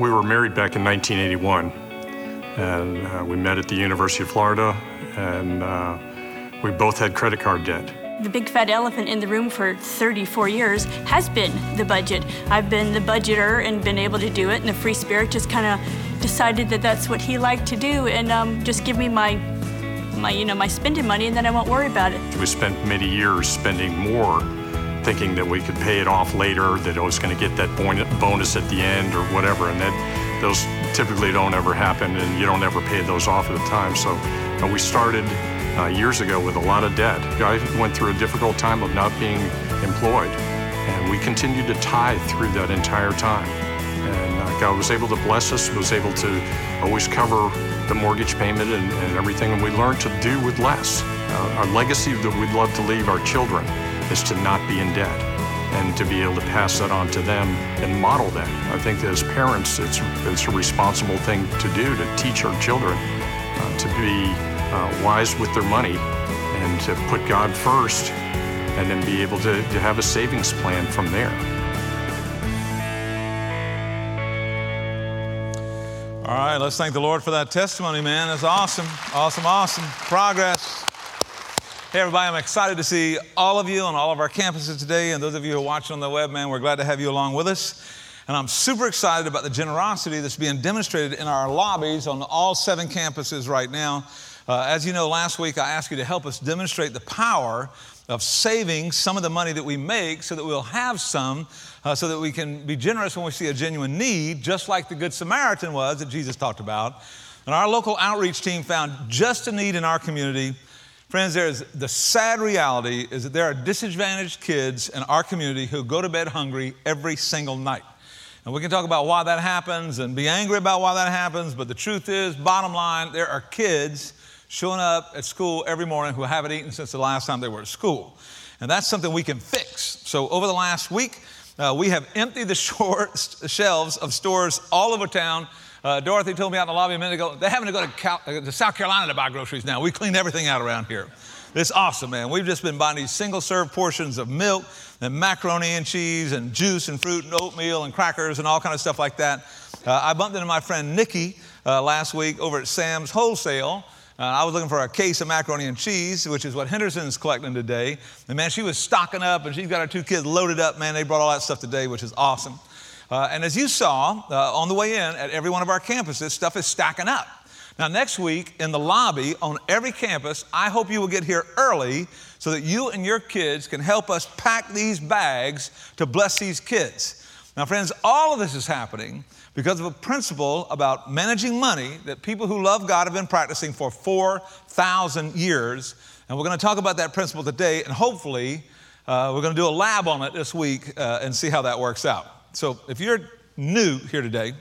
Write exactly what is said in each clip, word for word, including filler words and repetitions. We were married back in nineteen eighty-one, and uh, we met at the University of Florida, and uh, we both had credit card debt. The big fat elephant in the room for thirty-four years has been the budget. I've been the budgeter and been able to do it, and the free spirit just kind of decided that that's what he liked to do, and um, just give me my, my, you know, my spending money, and then I won't worry about it. We spent many years spending more, thinking that we could pay it off later, that I was going to get that bonus at the end or whatever, and that those typically don't ever happen, and you don't ever pay those off at a time. So you know, we started Uh, years ago with a lot of debt. I went through a difficult time of not being employed, and we continued to tithe through that entire time. And uh, God was able to bless us, was able to always cover the mortgage payment and, and everything, and we learned to do with less. Uh, our legacy that we'd love to leave our children is to not be in debt and to be able to pass that on to them and model that. I think that as parents, it's, it's a responsible thing to do, to teach our children uh, to be Uh, wise with their money and to put God first, and then be able to, to have a savings plan from there. All right, let's thank the Lord for that testimony, man. That's awesome, awesome, awesome progress. Hey, everybody, I'm excited to see all of you on all of our campuses today, and those of you who are watching on the web, man, we're glad to have you along with us. And I'm super excited about the generosity that's being demonstrated in our lobbies on all seven campuses right now. Uh, as you know, last week I asked you to help us demonstrate the power of saving some of the money that we make so that we'll have some, uh, so that we can be generous when we see a genuine need, just like the Good Samaritan was that Jesus talked about. And our local outreach team found just a need in our community. Friends, there is the sad reality is that there are disadvantaged kids in our community who go to bed hungry every single night. And we can talk about why that happens and be angry about why that happens, but the truth is, bottom line, there are kids showing up at school every morning who haven't eaten since the last time they were at school. And that's something we can fix. So over the last week, uh, we have emptied the short st- shelves of stores all over town. Uh, Dorothy told me out in the lobby a minute ago, they're having to go to, Cal- to South Carolina to buy groceries now. We cleaned everything out around here. It's awesome, man. We've just been buying these single-serve portions of milk and macaroni and cheese and juice and fruit and oatmeal and crackers and all kind of stuff like that. Uh, I bumped into my friend Nikki uh, last week over at Sam's Wholesale. Uh, I was looking for a case of macaroni and cheese, which is what Henderson's collecting today. And, man, she was stocking up, and she's got her two kids loaded up. Man, they brought all that stuff today, which is awesome. Uh, and as you saw uh, on the way in at every one of our campuses, stuff is stacking up. Now, next week in the lobby on every campus, I hope you will get here early so that you and your kids can help us pack these bags to bless these kids. Now, friends, all of this is happening because of a principle about managing money that people who love God have been practicing for four thousand years. And we're going to talk about that principle today, and hopefully uh, we're going to do a lab on it this week uh, and see how that works out. So if you're new here today,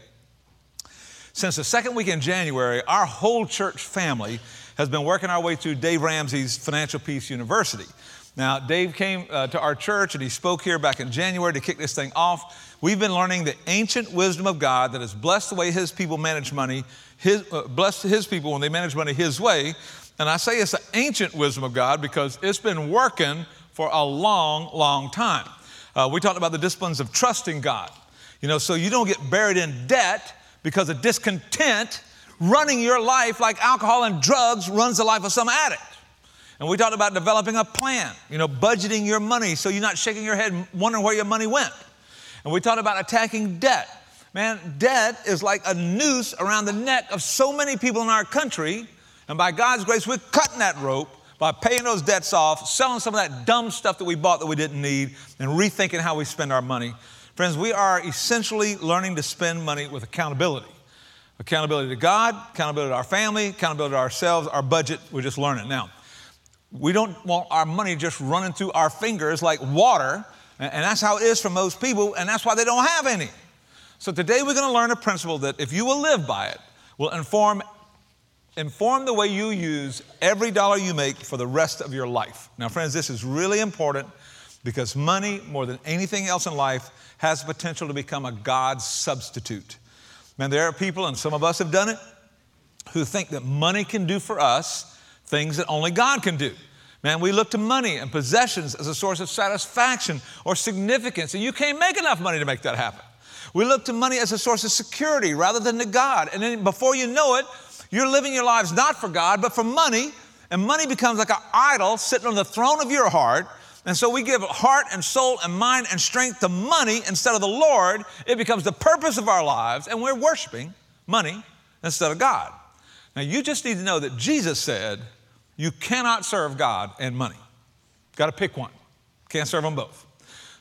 since the second week in January, our whole church family has been working our way through Dave Ramsey's Financial Peace University. Now, Dave came uh, to our church, and he spoke here back in January to kick this thing off. We've been learning the ancient wisdom of God that has blessed the way his people manage money, his, uh, blessed his people when they manage money his way. And I say it's the ancient wisdom of God because it's been working for a long, long time. Uh, we talked about the disciplines of trusting God. You know, so you don't get buried in debt because of discontent running your life like alcohol and drugs runs the life of some addict. And we talked about developing a plan, you know, budgeting your money so you're not shaking your head wondering where your money went. And we talked about attacking debt. Man, debt is like a noose around the neck of so many people in our country. And by God's grace, we're cutting that rope by paying those debts off, selling some of that dumb stuff that we bought that we didn't need, and rethinking how we spend our money. Friends, we are essentially learning to spend money with accountability. Accountability to God, accountability to our family, accountability to ourselves, our budget. We're just learning now. We don't want our money just running through our fingers like water, and that's how it is for most people, and that's why they don't have any. So today we're going to learn a principle that, if you will live by it, will inform inform the way you use every dollar you make for the rest of your life. Now, friends, this is really important because money, more than anything else in life, has the potential to become a God substitute. Man, there are people, and some of us have done it, who think that money can do for us things that only God can do. Man, we look to money and possessions as a source of satisfaction or significance, and you can't make enough money to make that happen. We look to money as a source of security rather than to God. And then before you know it, you're living your lives not for God, but for money. And money becomes like an idol sitting on the throne of your heart. And so we give heart and soul and mind and strength to money instead of the Lord. It becomes the purpose of our lives, and we're worshiping money instead of God. Now, you just need to know that Jesus said you cannot serve God and money. Got to pick one. Can't serve them both.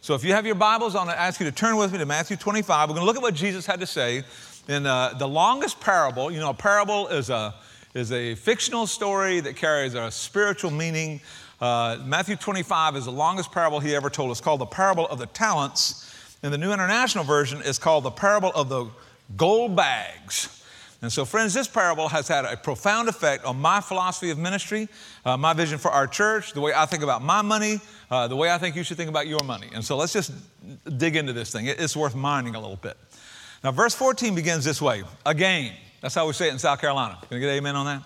So if you have your Bibles, I'm going to ask you to turn with me to Matthew twenty-five. We're going to look at what Jesus had to say in uh, the longest parable. You know, a parable is a, is a fictional story that carries a spiritual meaning. Uh, Matthew twenty-five is the longest parable he ever told. It's called the Parable of the Talents. And the New International Version is called the Parable of the Gold Bags. And so, friends, this parable has had a profound effect on my philosophy of ministry, uh, my vision for our church, the way I think about my money, uh, the way I think you should think about your money. And so let's just dig into this thing. It's worth mining a little bit. Now, verse fourteen begins this way, again. That's how we say it in South Carolina. Can I get an amen on that?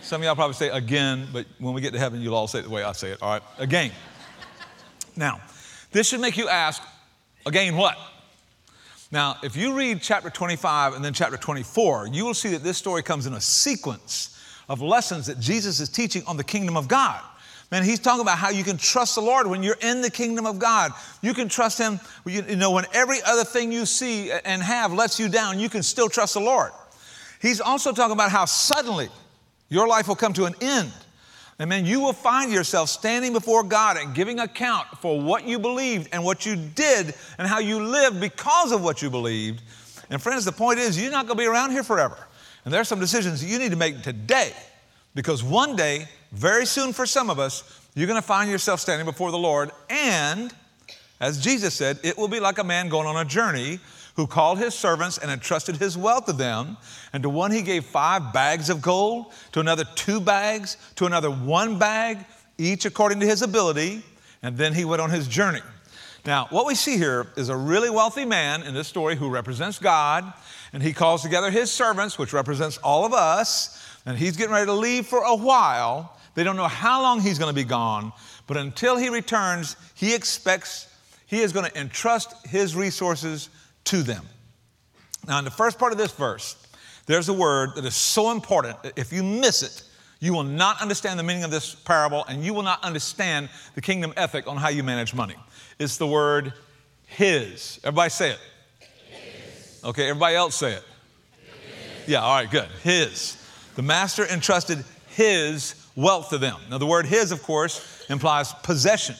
Some of y'all probably say again, but when we get to heaven, you'll all say it the way I say it. All right, again. Now, this should make you ask, again what? Now, if you read chapter twenty-five and then chapter twenty-four, you will see that this story comes in a sequence of lessons that Jesus is teaching on the kingdom of God. Man, he's talking about how you can trust the Lord when you're in the kingdom of God. You can trust him, you know, when every other thing you see and have lets you down, you can still trust the Lord. He's also talking about how suddenly your life will come to an end. And man, you will find yourself standing before God and giving account for what you believed and what you did and how you lived because of what you believed. And friends, the point is you're not going to be around here forever. And there are some decisions that you need to make today because one day, very soon for some of us, you're going to find yourself standing before the Lord. And as Jesus said, it will be like a man going on a journey who called his servants and entrusted his wealth to them. And to one he gave five bags of gold, to another two bags, to another one bag, each according to his ability. And then he went on his journey. Now, what we see here is a really wealthy man in this story who represents God. And he calls together his servants, which represents all of us. And he's getting ready to leave for a while. They don't know how long he's going to be gone. But until he returns, he expects he is going to entrust his resources to them. Now, in the first part of this verse, there's a word that is so important that if you miss it, you will not understand the meaning of this parable and you will not understand the kingdom ethic on how you manage money. It's the word his. Everybody say it. His. Okay, everybody else say it. His. Yeah, all right, good. His. The master entrusted his wealth to them. Now, the word his, of course, implies possession.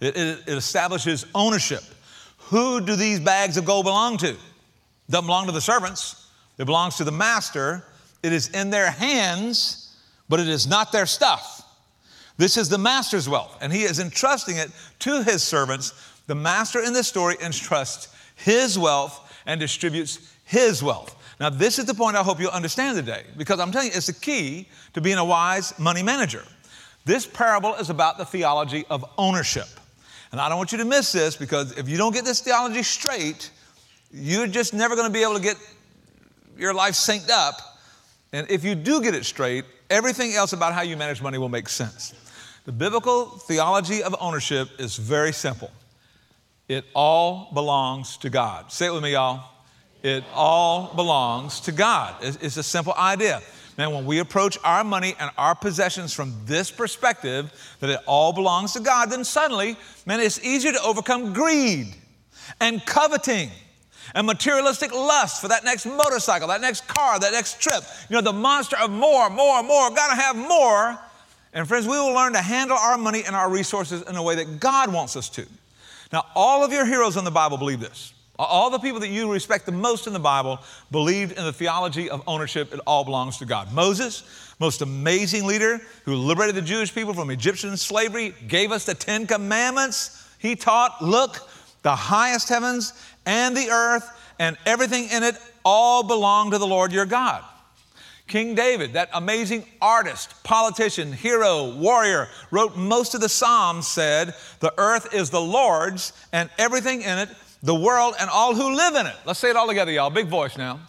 It, it, it establishes ownership. Who do these bags of gold belong to? It doesn't belong to the servants. It belongs to the master. It is in their hands, but it is not their stuff. This is the master's wealth, and he is entrusting it to his servants. The master in this story entrusts his wealth and distributes his wealth. Now, this is the point I hope you'll understand today, because I'm telling you, it's the key to being a wise money manager. This parable is about the theology of ownership. And I don't want you to miss this, because if you don't get this theology straight, you're just never going to be able to get your life synced up. And if you do get it straight, everything else about how you manage money will make sense. The biblical theology of ownership is very simple. It all belongs to God. Say it with me, y'all. It all belongs to God. It's a simple idea. Man, when we approach our money and our possessions from this perspective, that it all belongs to God, then suddenly, man, it's easier to overcome greed and coveting and materialistic lust for that next motorcycle, that next car, that next trip. You know, the monster of more, more, more, gotta have more. And friends, we will learn to handle our money and our resources in a way that God wants us to. Now, all of your heroes in the Bible believe this. All the people that you respect the most in the Bible believed in the theology of ownership. It all belongs to God. Moses, most amazing leader who liberated the Jewish people from Egyptian slavery, gave us the Ten Commandments. He taught, look, the highest heavens and the earth and everything in it all belong to the Lord your God. King David, that amazing artist, politician, hero, warrior, wrote most of the Psalms, said, the earth is the Lord's and everything in it, the world and all who live in it. Let's say it all together, y'all. Big voice now.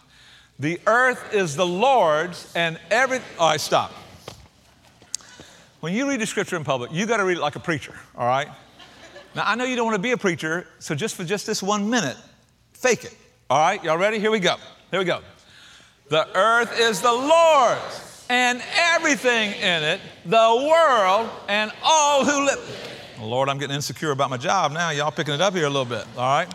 The earth is the Lord's and every... All right, stop. When you read the scripture in public, you got to read it like a preacher, all right? Now, I know you don't want to be a preacher, so just for just this one minute, fake it. All right, y'all ready? Here we go. Here we go. The earth is the Lord's and everything in it, the world and all who live. Lord, I'm getting insecure about my job now. Y'all picking it up here a little bit, all right?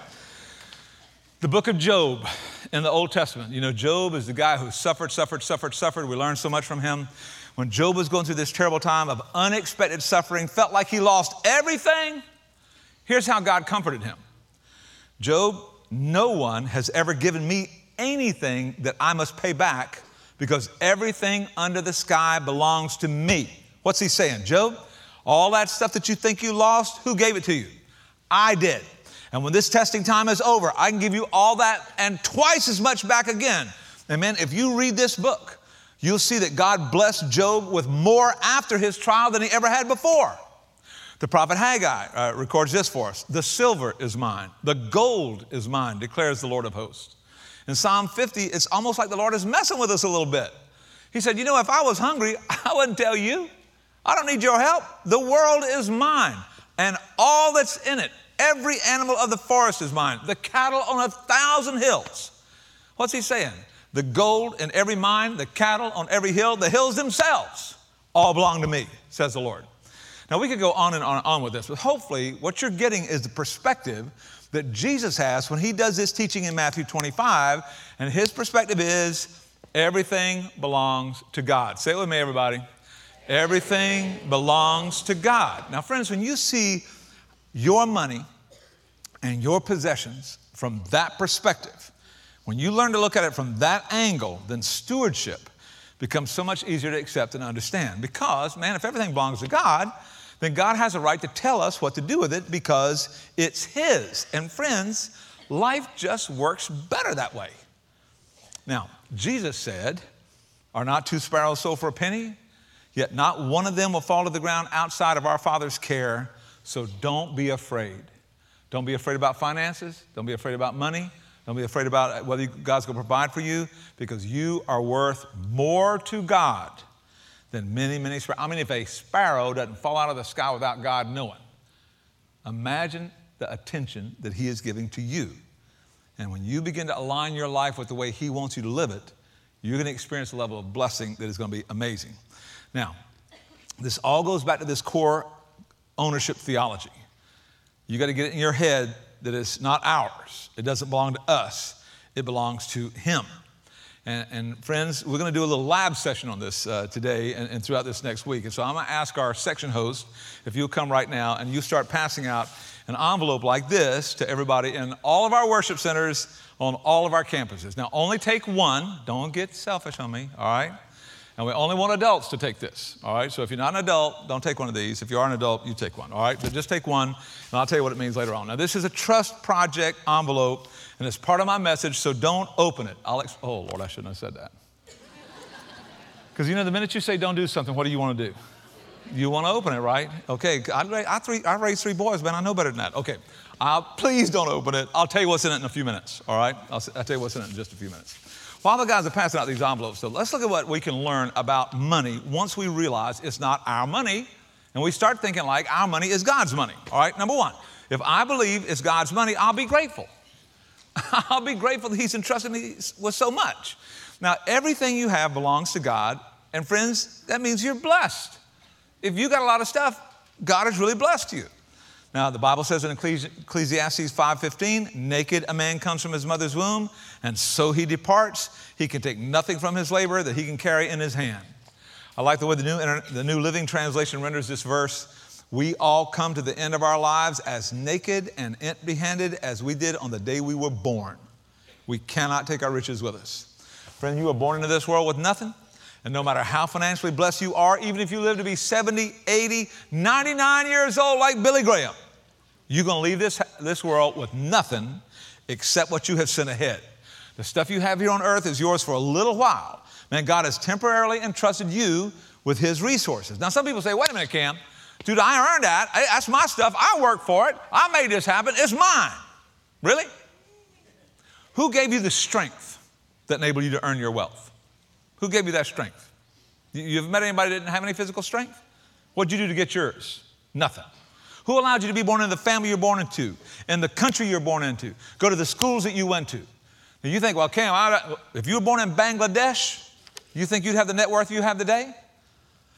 The book of Job in the Old Testament. You know, Job is the guy who suffered, suffered, suffered, suffered. We learned so much from him. When Job was going through this terrible time of unexpected suffering, felt like he lost everything, here's how God comforted him. Job, no one has ever given me anything that I must pay back because everything under the sky belongs to me. What's he saying? Job, all that stuff that you think you lost, who gave it to you? I did. And when this testing time is over, I can give you all that and twice as much back again. Amen. If you read this book, you'll see that God blessed Job with more after his trial than he ever had before. The prophet Haggai uh, records this for us. The silver is mine. The gold is mine, declares the Lord of hosts. In Psalm fifty, it's almost like the Lord is messing with us a little bit. He said, you know, if I was hungry, I wouldn't tell you. I don't need your help. The world is mine and all that's in it. Every animal of the forest is mine. The cattle on a thousand hills. What's he saying? The gold in every mine, the cattle on every hill, the hills themselves all belong to me, says the Lord. Now, we could go on and on and on with this, but hopefully what you're getting is the perspective that Jesus has when he does this teaching in Matthew twenty-five, and his perspective is everything belongs to God. Say it with me, everybody. Everything belongs to God. Now, friends, when you see your money and your possessions from that perspective, when you learn to look at it from that angle, then stewardship becomes so much easier to accept and understand. Because, man, if everything belongs to God, then God has a right to tell us what to do with it because it's his. And friends, life just works better that way. Now, Jesus said, are not two sparrows sold for a penny? Yet not one of them will fall to the ground outside of our Father's care. So don't be afraid. Don't be afraid about finances. Don't be afraid about money. Don't be afraid about whether God's going to provide for you, because you are worth more to God than many, many sparrows. I mean, if a sparrow doesn't fall out of the sky without God knowing, imagine the attention that he is giving to you. And when you begin to align your life with the way he wants you to live it, you're going to experience a level of blessing that is going to be amazing. Now, this all goes back to this core ownership theology. You got to get it in your head that it's not ours. It doesn't belong to us. It belongs to him. And, and friends, we're going to do a little lab session on this uh, today and, and throughout this next week. And so I'm going to ask our section host if you'll come right now and you start passing out an envelope like this to everybody in all of our worship centers on all of our campuses. Now, only take one. Don't get selfish on me, all right? And we only want adults to take this, all right? So if you're not an adult, don't take one of these. If you are an adult, you take one, all right? But just take one, and I'll tell you what it means later on. Now, this is a trust project envelope, and it's part of my message, so don't open it. I'll ex- oh, Lord, I shouldn't have said that. Because, you know, the minute you say don't do something, what do you want to do? You want to open it, right? Okay, I, I, three, I raised three boys, man. I know better than that. Okay, I'll, please don't open it. I'll tell you what's in it in a few minutes, all right? I'll, I'll tell you what's in it in just a few minutes. While the guys are passing out these envelopes, so let's look at what we can learn about money once we realize it's not our money and we start thinking like our money is God's money. All right, number one, if I believe it's God's money, I'll be grateful. I'll be grateful that he's entrusted me with so much. Now, everything you have belongs to God. And friends, that means you're blessed. If you got a lot of stuff, God has really blessed you. Now, the Bible says in Ecclesiastes five fifteen, naked a man comes from his mother's womb, and so he departs. He can take nothing from his labor that he can carry in his hand. I like the way the New, the New Living Translation renders this verse. We all come to the end of our lives as naked and empty-handed as we did on the day we were born. We cannot take our riches with us. Friend, you were born into this world with nothing. And no matter how financially blessed you are, even if you live to be seventy, eighty, ninety-nine years old like Billy Graham, you're going to leave this, this world with nothing except what you have sent ahead. The stuff you have here on earth is yours for a little while. Man, God has temporarily entrusted you with his resources. Now, some people say, wait a minute, Cam. Dude, I earned that. That's my stuff. I worked for it. I made this happen. It's mine. Really? Who gave you the strength that enabled you to earn your wealth? Who gave you that strength? You've met anybody that didn't have any physical strength? What'd you do to get yours? Nothing. Who allowed you to be born into the family you're born into, in the country you're born into, go to the schools that you went to? And you think, well, Cam, I, if you were born in Bangladesh, you think you'd have the net worth you have today?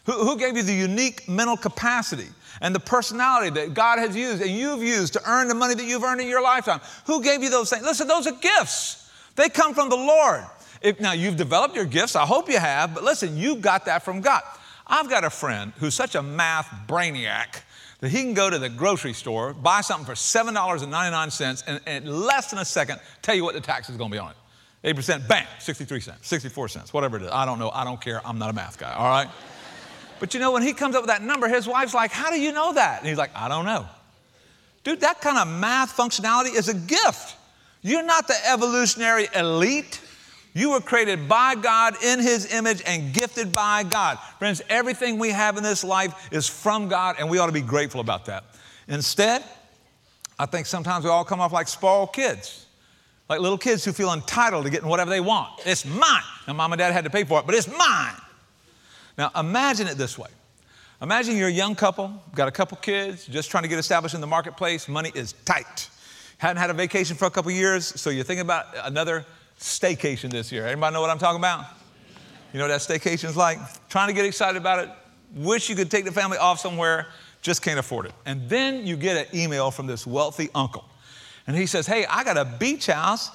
Who, who gave you the unique mental capacity and the personality that God has used and you've used to earn the money that you've earned in your lifetime? Who gave you those things? Listen, those are gifts. They come from the Lord. If, now, you've developed your gifts. I hope you have. But listen, you got that from God. I've got a friend who's such a math brainiac that he can go to the grocery store, buy something for seven dollars and ninety-nine cents, and in less than a second, tell you what the tax is going to be on it. eight percent, bam, sixty-three cents, sixty-four cents, whatever it is. I don't know. I don't care. I'm not a math guy, all right? But you know, when he comes up with that number, his wife's like, how do you know that? And he's like, I don't know. Dude, that kind of math functionality is a gift. You're not the evolutionary elite. You were created by God in His image and gifted by God. Friends, everything we have in this life is from God, and we ought to be grateful about that. Instead, I think sometimes we all come off like spoiled kids, like little kids who feel entitled to getting whatever they want. It's mine. Now, mom and dad had to pay for it, but it's mine. Now, imagine it this way. Imagine you're a young couple, got a couple kids, just trying to get established in the marketplace. Money is tight. Hadn't had a vacation for a couple years, so you're thinking about another staycation this year. Anybody know what I'm talking about? You know what that staycation's like? Trying to get excited about it. Wish you could take the family off somewhere. Just can't afford it. And then you get an email from this wealthy uncle. And he says, hey, I got a beach house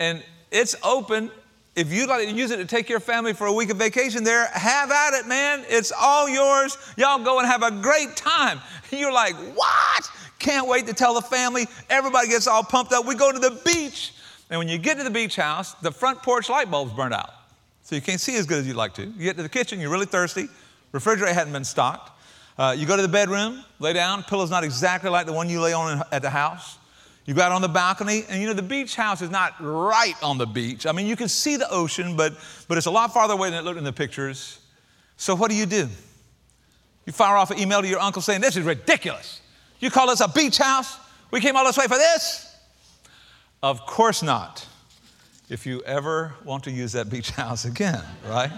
and it's open. If you'd like to use it to take your family for a week of vacation there, have at it, man. It's all yours. Y'all go and have a great time. You're like, what? Can't wait to tell the family. Everybody gets all pumped up. We go to the beach. And when you get to the beach house, the front porch light bulb's burned out. So you can't see as good as you'd like to. You get to the kitchen, you're really thirsty. Refrigerator hadn't been stocked. Uh, you go to the bedroom, lay down. Pillow's not exactly like the one you lay on in, at the house. You go out on the balcony, and you know, the beach house is not right on the beach. I mean, you can see the ocean, but, but it's a lot farther away than it looked in the pictures. So what do you do? You fire off an email to your uncle saying, this is ridiculous. You call us a beach house? We came all this way for this? Of course not, if you ever want to use that beach house again, right?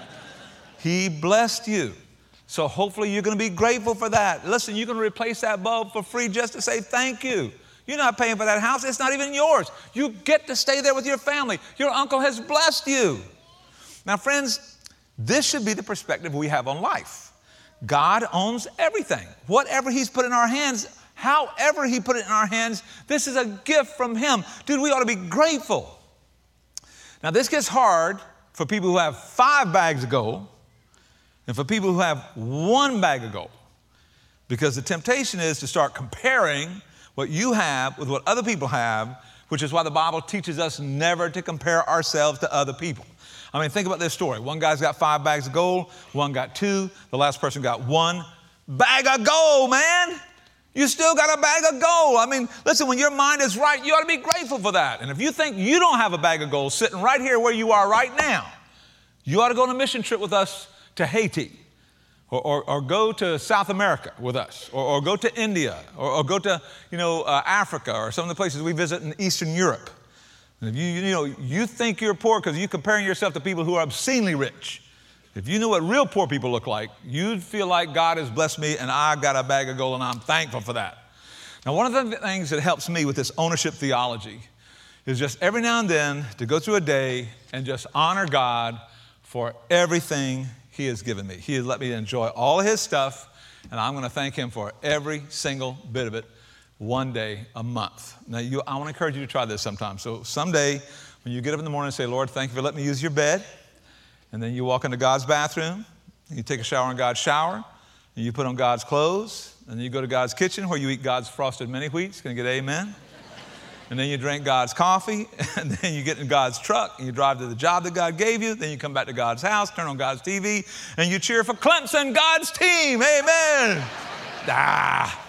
He blessed you. So hopefully you're going to be grateful for that. Listen, you're going to replace that bulb for free just to say thank you. You're not paying for that house. It's not even yours. You get to stay there with your family. Your uncle has blessed you. Now, friends, this should be the perspective we have on life. God owns everything. Whatever He's put in our hands, however He put it in our hands, this is a gift from Him. Dude, we ought to be grateful. Now, this gets hard for people who have five bags of gold and for people who have one bag of gold, because the temptation is to start comparing what you have with what other people have, which is why the Bible teaches us never to compare ourselves to other people. I mean, think about this story. One guy's got five bags of gold. One got two. The last person got one bag of gold, man. You still got a bag of gold. I mean, listen, when your mind is right, you ought to be grateful for that. And if you think you don't have a bag of gold sitting right here where you are right now, you ought to go on a mission trip with us to Haiti, or, or, or go to South America with us, or, or go to India, or, or go to, you know, uh, Africa, or some of the places we visit in Eastern Europe. And if you, you know, you think you're poor because you're comparing yourself to people who are obscenely rich. If you knew what real poor people look like, you'd feel like God has blessed me and I got a bag of gold and I'm thankful for that. Now, one of the things that helps me with this ownership theology is just every now and then to go through a day and just honor God for everything He has given me. He has let me enjoy all of His stuff, and I'm going to thank Him for every single bit of it one day a month. Now, you, I want to encourage you to try this sometime. So someday when you get up in the morning and say, Lord, thank You for letting me use Your bed. And then you walk into God's bathroom, and you take a shower in God's shower, and you put on God's clothes, and then you go to God's kitchen where you eat God's frosted mini-wheats. Can I get amen? And then you drink God's coffee, and then you get in God's truck, and you drive to the job that God gave you. Then you come back to God's house, turn on God's T V, and you cheer for Clemson, God's team. Amen. ah.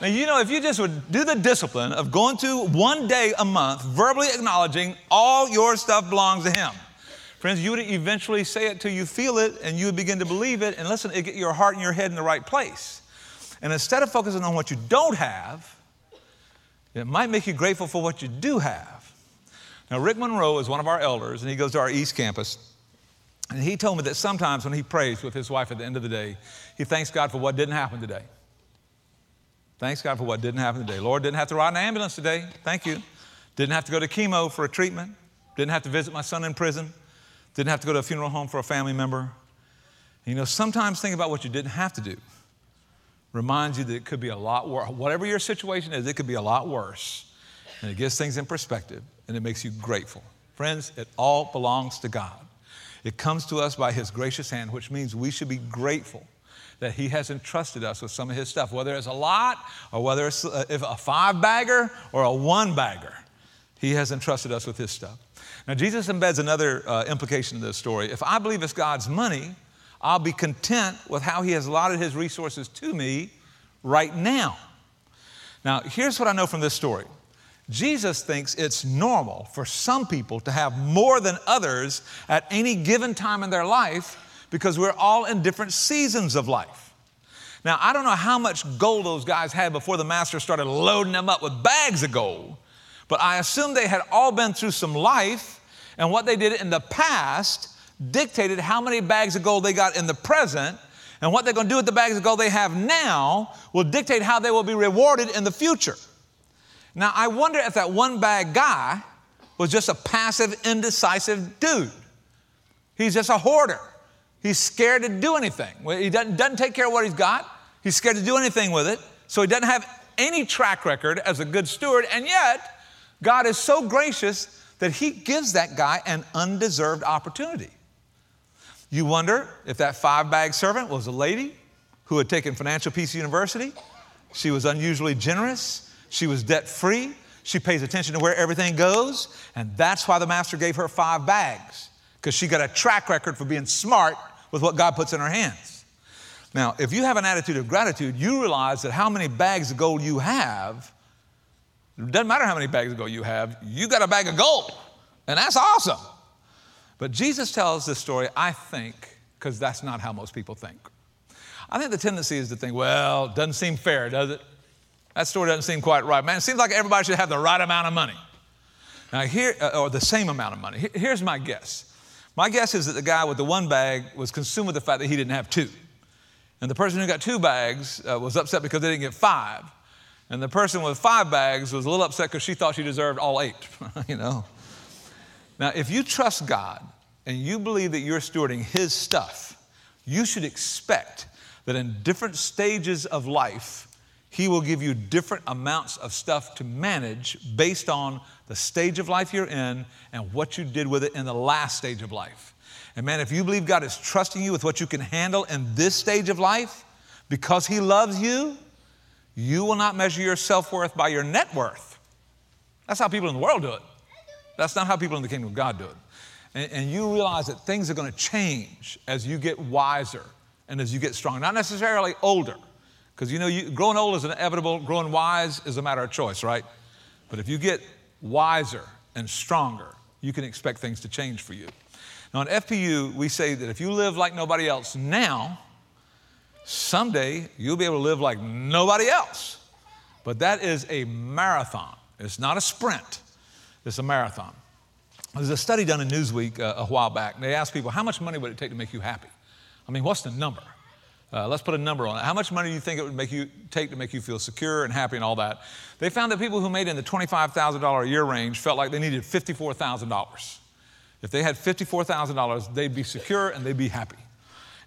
Now, you know, if you just would do the discipline of going to one day a month, verbally acknowledging all your stuff belongs to Him. Friends, you would eventually say it till you feel it, and you would begin to believe it, and listen, it get your heart and your head in the right place. And instead of focusing on what you don't have, it might make you grateful for what you do have. Now, Rick Monroe is one of our elders, and he goes to our East Campus, and he told me that sometimes when he prays with his wife at the end of the day, he thanks God for what didn't happen today. Thanks God for what didn't happen today. Lord, didn't have to ride an ambulance today. Thank You. Didn't have to go to chemo for a treatment. Didn't have to visit my son in prison. Didn't have to go to a funeral home for a family member. You know, sometimes thinking about what you didn't have to do reminds you that it could be a lot worse. Whatever your situation is, it could be a lot worse. And it gets things in perspective, and it makes you grateful. Friends, it all belongs to God. It comes to us by His gracious hand, which means we should be grateful that He has entrusted us with some of His stuff, whether it's a lot or whether it's a, if a five-bagger or a one-bagger. He has entrusted us with His stuff. Now, Jesus embeds another uh, implication in this story. If I believe it's God's money, I'll be content with how He has allotted His resources to me right now. Now, here's what I know from this story. Jesus thinks it's normal for some people to have more than others at any given time in their life because we're all in different seasons of life. Now, I don't know how much gold those guys had before the master started loading them up with bags of gold, but I assume they had all been through some life, and what they did in the past dictated how many bags of gold they got in the present, and what they're going to do with the bags of gold they have now will dictate how they will be rewarded in the future. Now, I wonder if that one bag guy was just a passive, indecisive dude. He's just a hoarder. He's scared to do anything. He doesn't, doesn't take care of what he's got. He's scared to do anything with it. So he doesn't have any track record as a good steward. And yet, God is so gracious that He gives that guy an undeserved opportunity. You wonder if that five-bag servant was a lady who had taken Financial Peace University. She was unusually generous. She was debt-free. She pays attention to where everything goes. And that's why the master gave her five bags, because she got a track record for being smart with what God puts in her hands. Now, if you have an attitude of gratitude, you realize that how many bags of gold you have, it doesn't matter how many bags of gold you have, you got a bag of gold. And that's awesome. But Jesus tells this story, I think, because that's not how most people think. I think the tendency is to think, well, it doesn't seem fair, does it? That story doesn't seem quite right. Man, it seems like everybody should have the right amount of money. Now here, or the same amount of money. Here's my guess. My guess is that the guy with the one bag was consumed with the fact that he didn't have two. And the person who got two bags uh, was upset because they didn't get five. And the person with five bags was a little upset because she thought she deserved all eight, you know. Now, if you trust God and you believe that you're stewarding His stuff, you should expect that in different stages of life, He will give you different amounts of stuff to manage based on the stage of life you're in and what you did with it in the last stage of life. And man, if you believe God is trusting you with what you can handle in this stage of life, because He loves you, you will not measure your self-worth by your net worth. That's how people in the world do it. That's not how people in the kingdom of God do it. And, and you realize that things are going to change as you get wiser and as you get stronger. Not necessarily older, because, you know, you, growing old is inevitable. Growing wise is a matter of choice, right? But if you get wiser and stronger, you can expect things to change for you. Now, in F P U, we say that if you live like nobody else now, someday you'll be able to live like nobody else. But that is a marathon. It's not a sprint. It's a marathon. There's a study done in Newsweek uh, a while back, and they asked people, how much money would it take to make you happy? I mean, what's the number? Uh, let's put a number on it. How much money do you think it would make you take to make you feel secure and happy and all that? They found that people who made in the twenty-five thousand dollars a year range felt like they needed fifty-four thousand dollars. If they had fifty-four thousand dollars, they'd be secure and they'd be happy.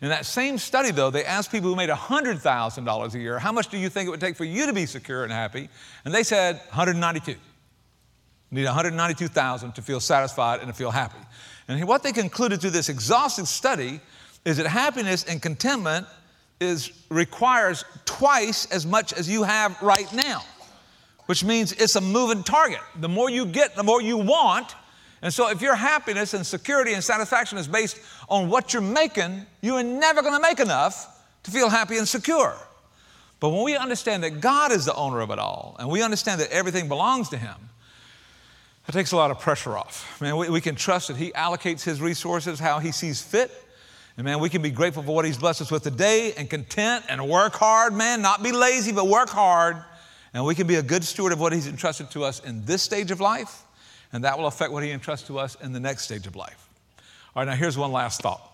In that same study, though, they asked people who made one hundred thousand dollars a year, how much do you think it would take for you to be secure and happy? And they said one hundred ninety-two. Need one hundred ninety-two thousand to feel satisfied and to feel happy. And what they concluded through this exhaustive study is that happiness and contentment is requires twice as much as you have right now, which means it's a moving target. The more you get, the more you want. And so if your happiness and security and satisfaction is based on what you're making, you are never going to make enough to feel happy and secure. But when we understand that God is the owner of it all, and we understand that everything belongs to Him, that takes a lot of pressure off. Man, we, we can trust that He allocates His resources how He sees fit. And man, we can be grateful for what He's blessed us with today and content and work hard, man. Not be lazy, but work hard. And we can be a good steward of what He's entrusted to us in this stage of life. And that will affect what He entrusts to us in the next stage of life. All right, now here's one last thought.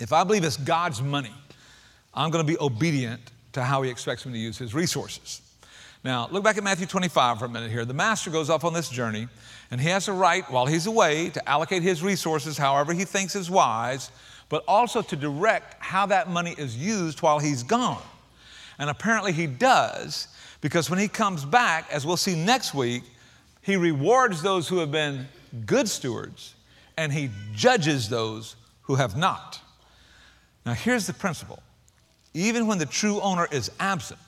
If I believe it's God's money, I'm going to be obedient to how He expects me to use His resources. Now, look back at Matthew twenty-five for a minute here. The master goes off on this journey, and he has a right, while he's away, to allocate his resources however he thinks is wise, but also to direct how that money is used while he's gone. And apparently he does, because when he comes back, as we'll see next week, he rewards those who have been good stewards, and he judges those who have not. Now, here's the principle. Even when the true owner is absent,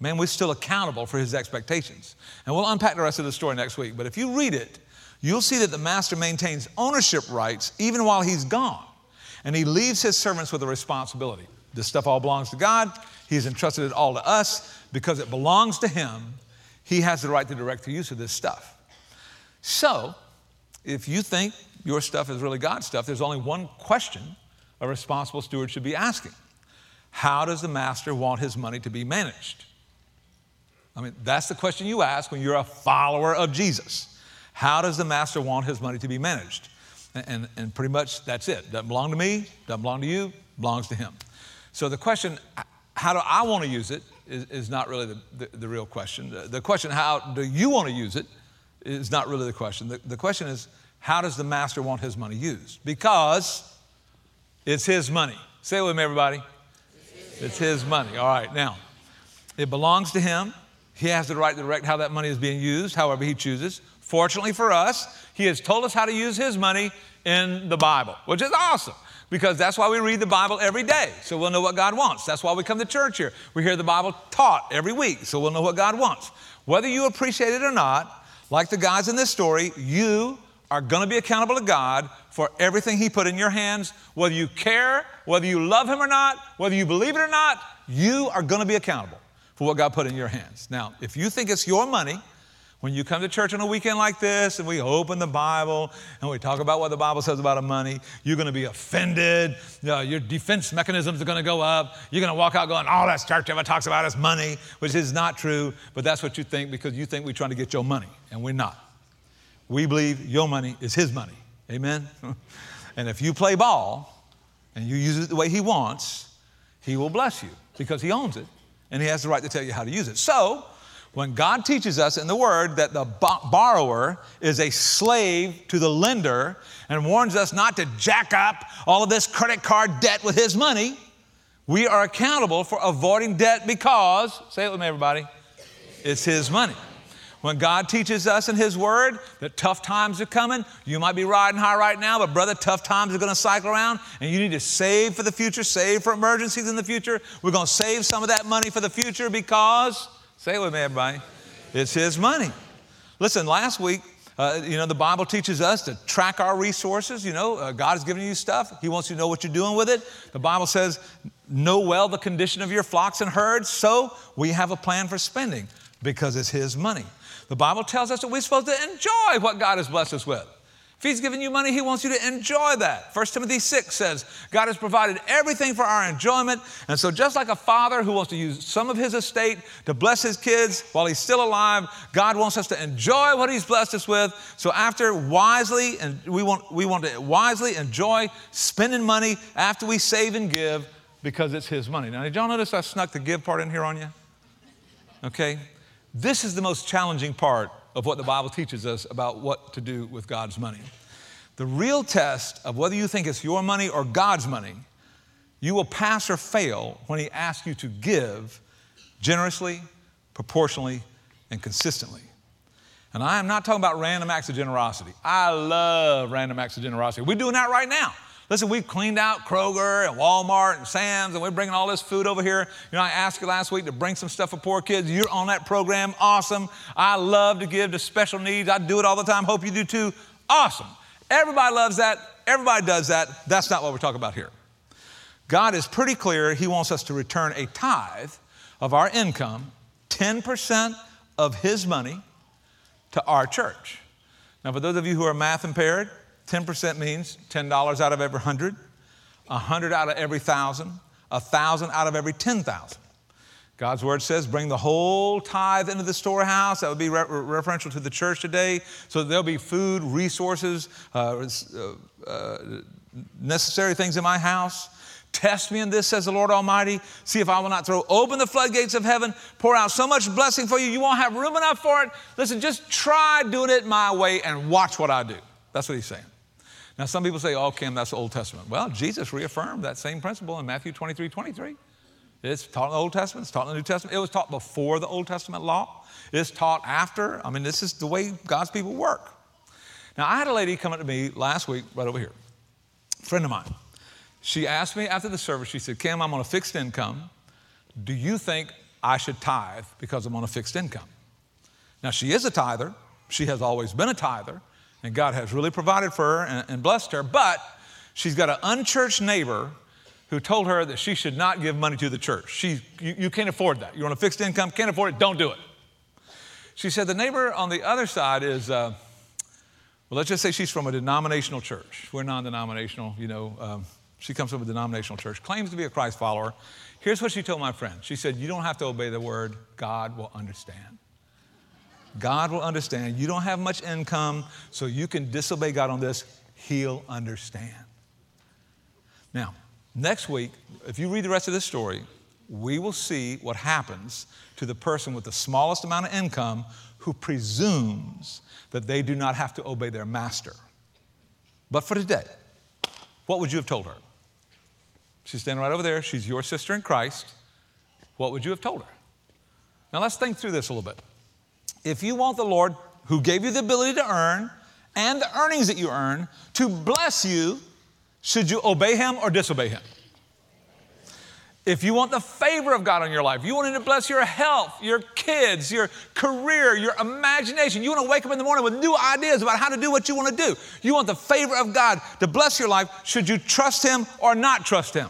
man, we're still accountable for his expectations. And we'll unpack the rest of the story next week. But if you read it, you'll see that the master maintains ownership rights even while he's gone. And he leaves his servants with a responsibility. This stuff all belongs to God. He's entrusted it all to us. Because it belongs to him, he has the right to direct the use of this stuff. So if you think your stuff is really God's stuff, there's only one question a responsible steward should be asking. How does the master want his money to be managed? I mean, that's the question you ask when you're a follower of Jesus. How does the master want his money to be managed? And, and, and pretty much that's it. Doesn't belong to me, doesn't belong to you, belongs to him. So the question, how do I want to use it, is, is not really the, the, the real question. The, the question, how do you want to use it, is not really the question. The, the question is, how does the master want his money used? Because it's his money. Say it with me, everybody. It's his, it's his money. All right, now, it belongs to him. He has the right to direct how that money is being used, however he chooses. Fortunately for us, he has told us how to use his money in the Bible, which is awesome because that's why we read the Bible every day, so we'll know what God wants. That's why we come to church here. We hear the Bible taught every week, so we'll know what God wants. Whether you appreciate it or not, like the guys in this story, you are going to be accountable to God for everything he put in your hands, whether you care, whether you love him or not, whether you believe it or not, you are going to be accountable for what God put in your hands. Now, if you think it's your money, when you come to church on a weekend like this and we open the Bible and we talk about what the Bible says about money, you're going to be offended. You know, your defense mechanisms are going to go up. You're going to walk out going, "Oh, that church ever talks about is money," which is not true, but that's what you think because you think we're trying to get your money, and we're not. We believe your money is his money. Amen? And if you play ball and you use it the way he wants, he will bless you because he owns it. And he has the right to tell you how to use it. So when God teaches us in the Word that the bo- borrower is a slave to the lender and warns us not to jack up all of this credit card debt with his money, we are accountable for avoiding debt because, say it with me, everybody, it's his money. When God teaches us in his Word that tough times are coming, you might be riding high right now, but brother, tough times are going to cycle around and you need to save for the future, save for emergencies in the future. We're going to save some of that money for the future because, say it with me, everybody, it's his money. Listen, last week, uh, you know, the Bible teaches us to track our resources. You know, uh, God has given you stuff. He wants you to know what you're doing with it. The Bible says, know well the condition of your flocks and herds. So we have a plan for spending because it's his money. The Bible tells us that we're supposed to enjoy what God has blessed us with. If he's given you money, he wants you to enjoy that. First Timothy six says, God has provided everything for our enjoyment. And so just like a father who wants to use some of his estate to bless his kids while he's still alive, God wants us to enjoy what he's blessed us with. So after wisely, and we want, we want to wisely enjoy spending money after we save and give because it's his money. Now, did y'all notice I snuck the give part in here on you? Okay. This is the most challenging part of what the Bible teaches us about what to do with God's money. The real test of whether you think it's your money or God's money, you will pass or fail when he asks you to give generously, proportionally, and consistently. And I am not talking about random acts of generosity. I love random acts of generosity. We're doing that right now. Listen, we've cleaned out Kroger and Walmart and Sam's, and we're bringing all this food over here. You know, I asked you last week to bring some stuff for poor kids. You're on that program. Awesome. I love to give to special needs. I do it all the time. Hope you do too. Awesome. Everybody loves that. Everybody does that. That's not what we're talking about here. God is pretty clear. He wants us to return a tithe of our income, ten percent of his money, to our church. Now, for those of you who are math impaired, ten percent means ten dollars out of every one hundred, one hundred out of every one thousand, one thousand out of every ten thousand. God's word says, bring the whole tithe into the storehouse. That would be re- referential to the church today. So there'll be food, resources, uh, uh, necessary things in my house. Test me in this, says the Lord Almighty. See if I will not throw open the floodgates of heaven, pour out so much blessing for you, you won't have room enough for it. Listen, just try doing it my way and watch what I do. That's what he's saying. Now, some people say, oh, Kim, that's the Old Testament. Well, Jesus reaffirmed that same principle in Matthew twenty-three, twenty-three. It's taught in the Old Testament. It's taught in the New Testament. It was taught before the Old Testament law. It's taught after. I mean, this is the way God's people work. Now, I had a lady come up to me last week right over here, a friend of mine. She asked me after the service, she said, Kim, I'm on a fixed income. Do you think I should tithe because I'm on a fixed income? Now, she is a tither. She has always been a tither, and God has really provided for her and, and blessed her, but she's got an unchurched neighbor who told her that she should not give money to the church. She, you, you can't afford that. You're on a fixed income, can't afford it, don't do it. She said the neighbor on the other side is, uh, well, let's just say she's from a denominational church. We're non-denominational, you know, um, she comes from a denominational church, claims to be a Christ follower. Here's what she told my friend. She said, you don't have to obey the word. God will understand. God will understand. You don't have much income, so you can disobey God on this. He'll understand. Now, next week, if you read the rest of this story, we will see what happens to the person with the smallest amount of income who presumes that they do not have to obey their master. But for today, what would you have told her? She's standing right over there. She's your sister in Christ. What would you have told her? Now let's think through this a little bit. If you want the Lord, who gave you the ability to earn and the earnings that you earn, to bless you, should you obey him or disobey him? If you want the favor of God on your life, you want him to bless your health, your kids, your career, your imagination. You want to wake up in the morning with new ideas about how to do what you want to do. You want the favor of God to bless your life. Should you trust him or not trust him?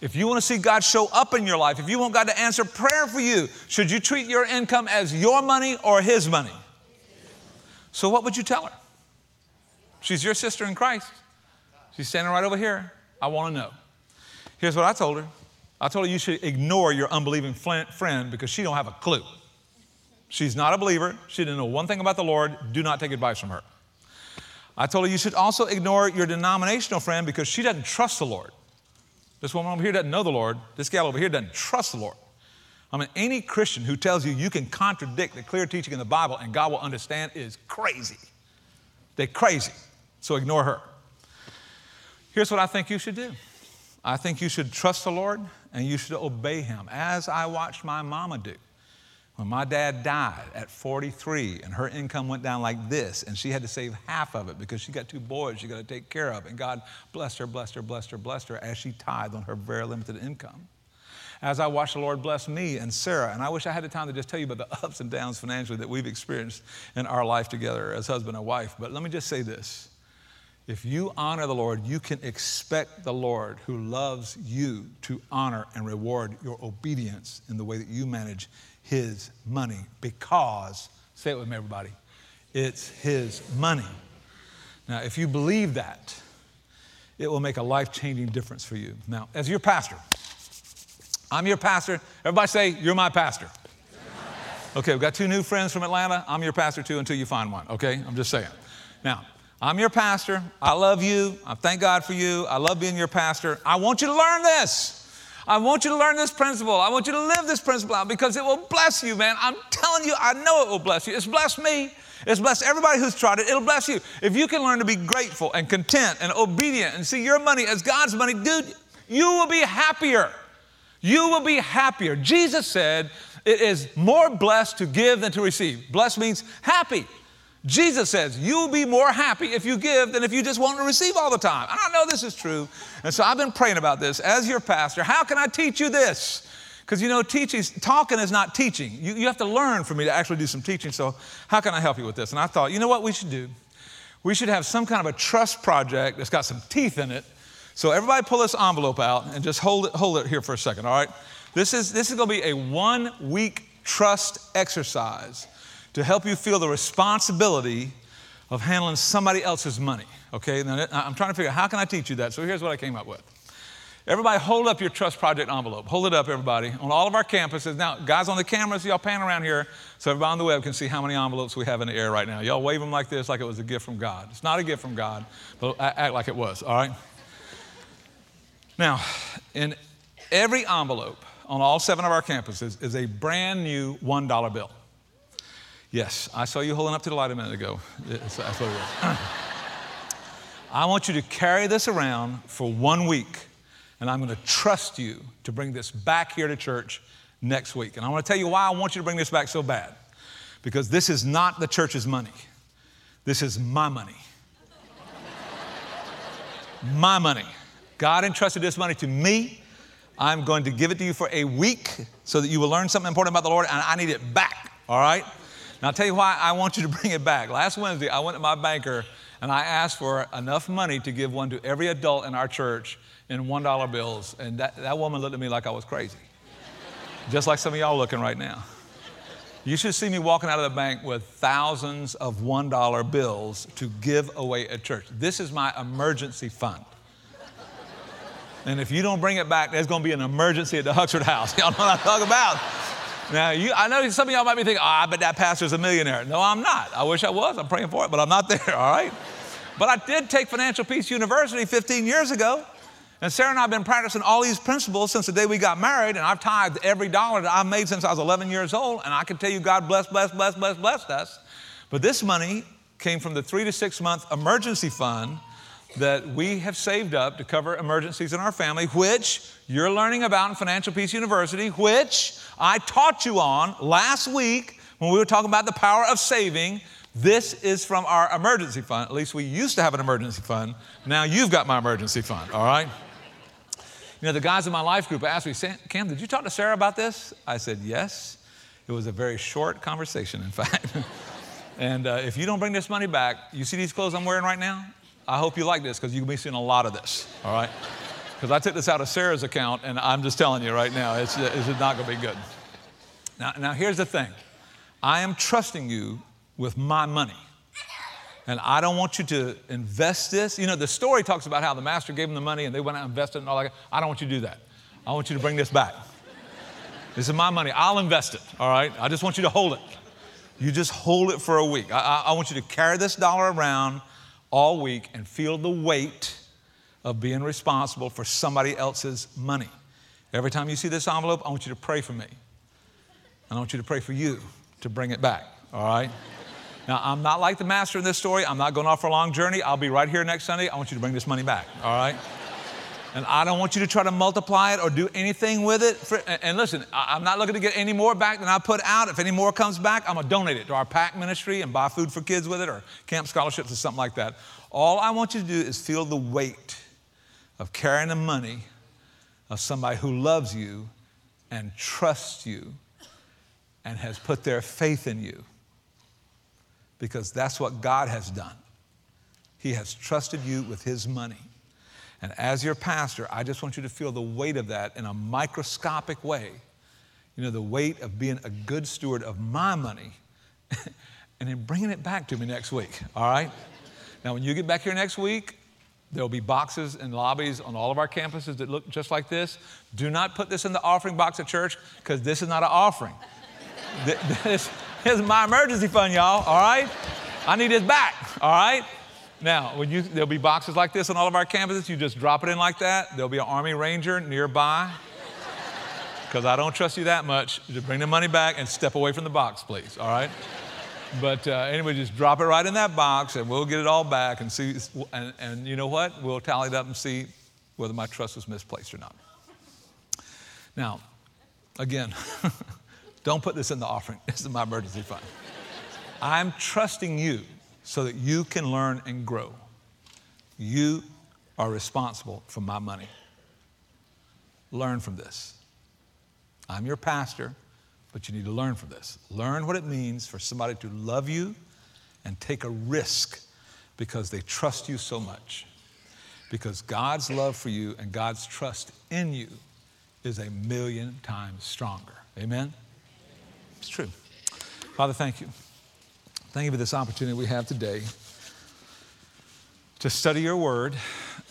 If you want to see God show up in your life, if you want God to answer prayer for you, should you treat your income as your money or his money? So what would you tell her? She's your sister in Christ. She's standing right over here. I want to know. Here's what I told her. I told her you should ignore your unbelieving friend because she don't have a clue. She's not a believer. She didn't know one thing about the Lord. Do not take advice from her. I told her you should also ignore your denominational friend because she doesn't trust the Lord. This woman over here doesn't know the Lord. This gal over here doesn't trust the Lord. I mean, any Christian who tells you you can contradict the clear teaching in the Bible and God will understand is crazy. They're crazy. So ignore her. Here's what I think you should do. I think you should trust the Lord and you should obey him, as I watched my mama do. When my dad died at forty-three and her income went down like this and she had to save half of it because she got two boys she got to take care of, and God blessed her, blessed her, blessed her, blessed her as she tithed on her very limited income. As I watched the Lord bless me and Sarah, and I wish I had the time to just tell you about the ups and downs financially that we've experienced in our life together as husband and wife, but let me just say this. If you honor the Lord, you can expect the Lord, who loves you, to honor and reward your obedience in the way that you manage his money, because, say it with me, everybody, it's his money. Now, if you believe that, it will make a life-changing difference for you. Now, as your pastor, I'm your pastor. Everybody say, you're my pastor. You're my pastor. Okay, we've got two new friends from Atlanta. I'm your pastor too until you find one, okay? I'm just saying. Now, I'm your pastor. I love you. I thank God for you. I love being your pastor. I want you to learn this. I want you to learn this principle. I want you to live this principle out because it will bless you, man. I'm telling you, I know it will bless you. It's blessed me. It's blessed everybody who's tried it. It'll bless you. If you can learn to be grateful and content and obedient and see your money as God's money, dude, you will be happier. You will be happier. Jesus said it is more blessed to give than to receive. Blessed means happy. Jesus says, you'll be more happy if you give than if you just want to receive all the time. And I know this is true. And so I've been praying about this as your pastor. How can I teach you this? Because, you know, teaching, talking is not teaching. You, you have to learn for me to actually do some teaching. So how can I help you with this? And I thought, you know what we should do? We should have some kind of a trust project that's got some teeth in it. So everybody pull this envelope out and just hold it, hold it here for a second, all right? This is, this is going to be a one-week trust exercise to help you feel the responsibility of handling somebody else's money, okay? Now, I'm trying to figure out how can I teach you that? So here's what I came up with. Everybody hold up your trust project envelope. Hold it up, everybody, on all of our campuses. Now, guys on the cameras, y'all pan around here so everybody on the web can see how many envelopes we have in the air right now. Y'all wave them like this, like it was a gift from God. It's not a gift from God, but act like it was, all right? Now, in every envelope on all seven of our campuses is a brand new one dollar bill. Yes, I saw you holding up to the light a minute ago. That's what it was. I want you to carry this around for one week, and I'm going to trust you to bring this back here to church next week. And I want to tell you why I want you to bring this back so bad, because this is not the church's money. This is my money. My money. God entrusted this money to me. I'm going to give it to you for a week so that you will learn something important about the Lord, and I need it back, all right? And I'll tell you why I want you to bring it back. Last Wednesday, I went to my banker, and I asked for enough money to give one to every adult in our church in one dollar bills, and that, that woman looked at me like I was crazy, just like some of y'all looking right now. You should see me walking out of the bank with thousands of one dollar bills to give away at church. This is my emergency fund. And if you don't bring it back, there's going to be an emergency at the Huxford House. Y'all know what I'm talking about. Now, you, I know some of y'all might be thinking, oh, I bet that pastor's a millionaire. No, I'm not. I wish I was. I'm praying for it, but I'm not there, all right? But I did take Financial Peace University fifteen years ago, and Sarah and I have been practicing all these principles since the day we got married, and I've tithed every dollar that I've made since I was eleven years old, and I can tell you God blessed, blessed, blessed, blessed, blessed us. But this money came from the three to six month emergency fund that we have saved up to cover emergencies in our family, which you're learning about in Financial Peace University, which I taught you on last week when we were talking about the power of saving. This is from our emergency fund. At least we used to have an emergency fund. Now you've got my emergency fund, all right? You know, the guys in my life group asked me, Cam, did you talk to Sarah about this? I said, yes. It was a very short conversation, in fact. and uh, if you don't bring this money back, you see these clothes I'm wearing right now? I hope you like this, because you'll be seeing a lot of this, all right? Because I took this out of Sarah's account, and I'm just telling you right now, it's, it's not going to be good. Now, now, here's the thing. I am trusting you with my money, and I don't want you to invest this. You know, the story talks about how the master gave them the money, and they went out and invested it and all that. I don't want you to do that. I want you to bring this back. This is my money. I'll invest it, all right? I just want you to hold it. You just hold it for a week. I, I, I want you to carry this dollar around all week and feel the weight of being responsible for somebody else's money. Every time you see this envelope, I want you to pray for me. I want you to pray for you to bring it back, all right? Now, I'm not like the master in this story. I'm not going off for a long journey. I'll be right here next Sunday. I want you to bring this money back, all right? And I don't want you to try to multiply it or do anything with it. For, and listen, I'm not looking to get any more back than I put out. If any more comes back, I'm going to donate it to our PAC ministry and buy food for kids with it or camp scholarships or something like that. All I want you to do is feel the weight of carrying the money of somebody who loves you and trusts you and has put their faith in you, because that's what God has done. He has trusted you with his money. And as your pastor, I just want you to feel the weight of that in a microscopic way. You know, the weight of being a good steward of my money and then bringing it back to me next week, all right? Now, when you get back here next week, there'll be boxes and lobbies on all of our campuses that look just like this. Do not put this in the offering box at church, because this is not an offering. This is my emergency fund, y'all, all right? I need this back, all right? Now, when you, there'll be boxes like this on all of our campuses. You just drop it in like that. There'll be an Army Ranger nearby, because I don't trust you that much. Just bring the money back and step away from the box, please, all right? But uh, anyway, just drop it right in that box, and we'll get it all back and see. And, and you know what? We'll tally it up and see whether my trust was misplaced or not. Now, again, don't put this in the offering. This is my emergency fund. I'm trusting you so that you can learn and grow. You are responsible for my money. Learn from this. I'm your pastor, but you need to learn from this. Learn what it means for somebody to love you and take a risk because they trust you so much. Because God's love for you and God's trust in you is a million times stronger. Amen? It's true. Father, thank you. Thank you for this opportunity we have today to study your word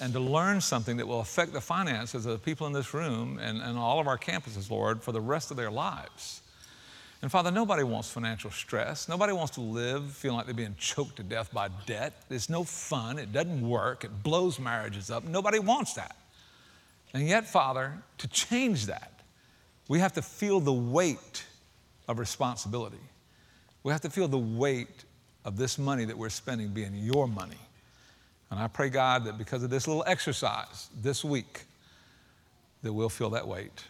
and to learn something that will affect the finances of the people in this room and, and all of our campuses, Lord, for the rest of their lives. And Father, nobody wants financial stress. Nobody wants to live feeling like they're being choked to death by debt. It's no fun. It doesn't work. It blows marriages up. Nobody wants that. And yet, Father, to change that, we have to feel the weight of responsibility. We have to feel the weight of this money that we're spending being your money. And I pray, God, that because of this little exercise this week, that we'll feel that weight.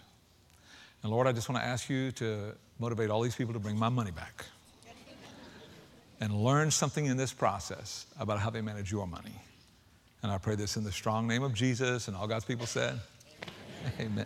And Lord, I just want to ask you to motivate all these people to bring my money back and learn something in this process about how they manage your money. And I pray this in the strong name of Jesus, and all God's people said, amen. Amen.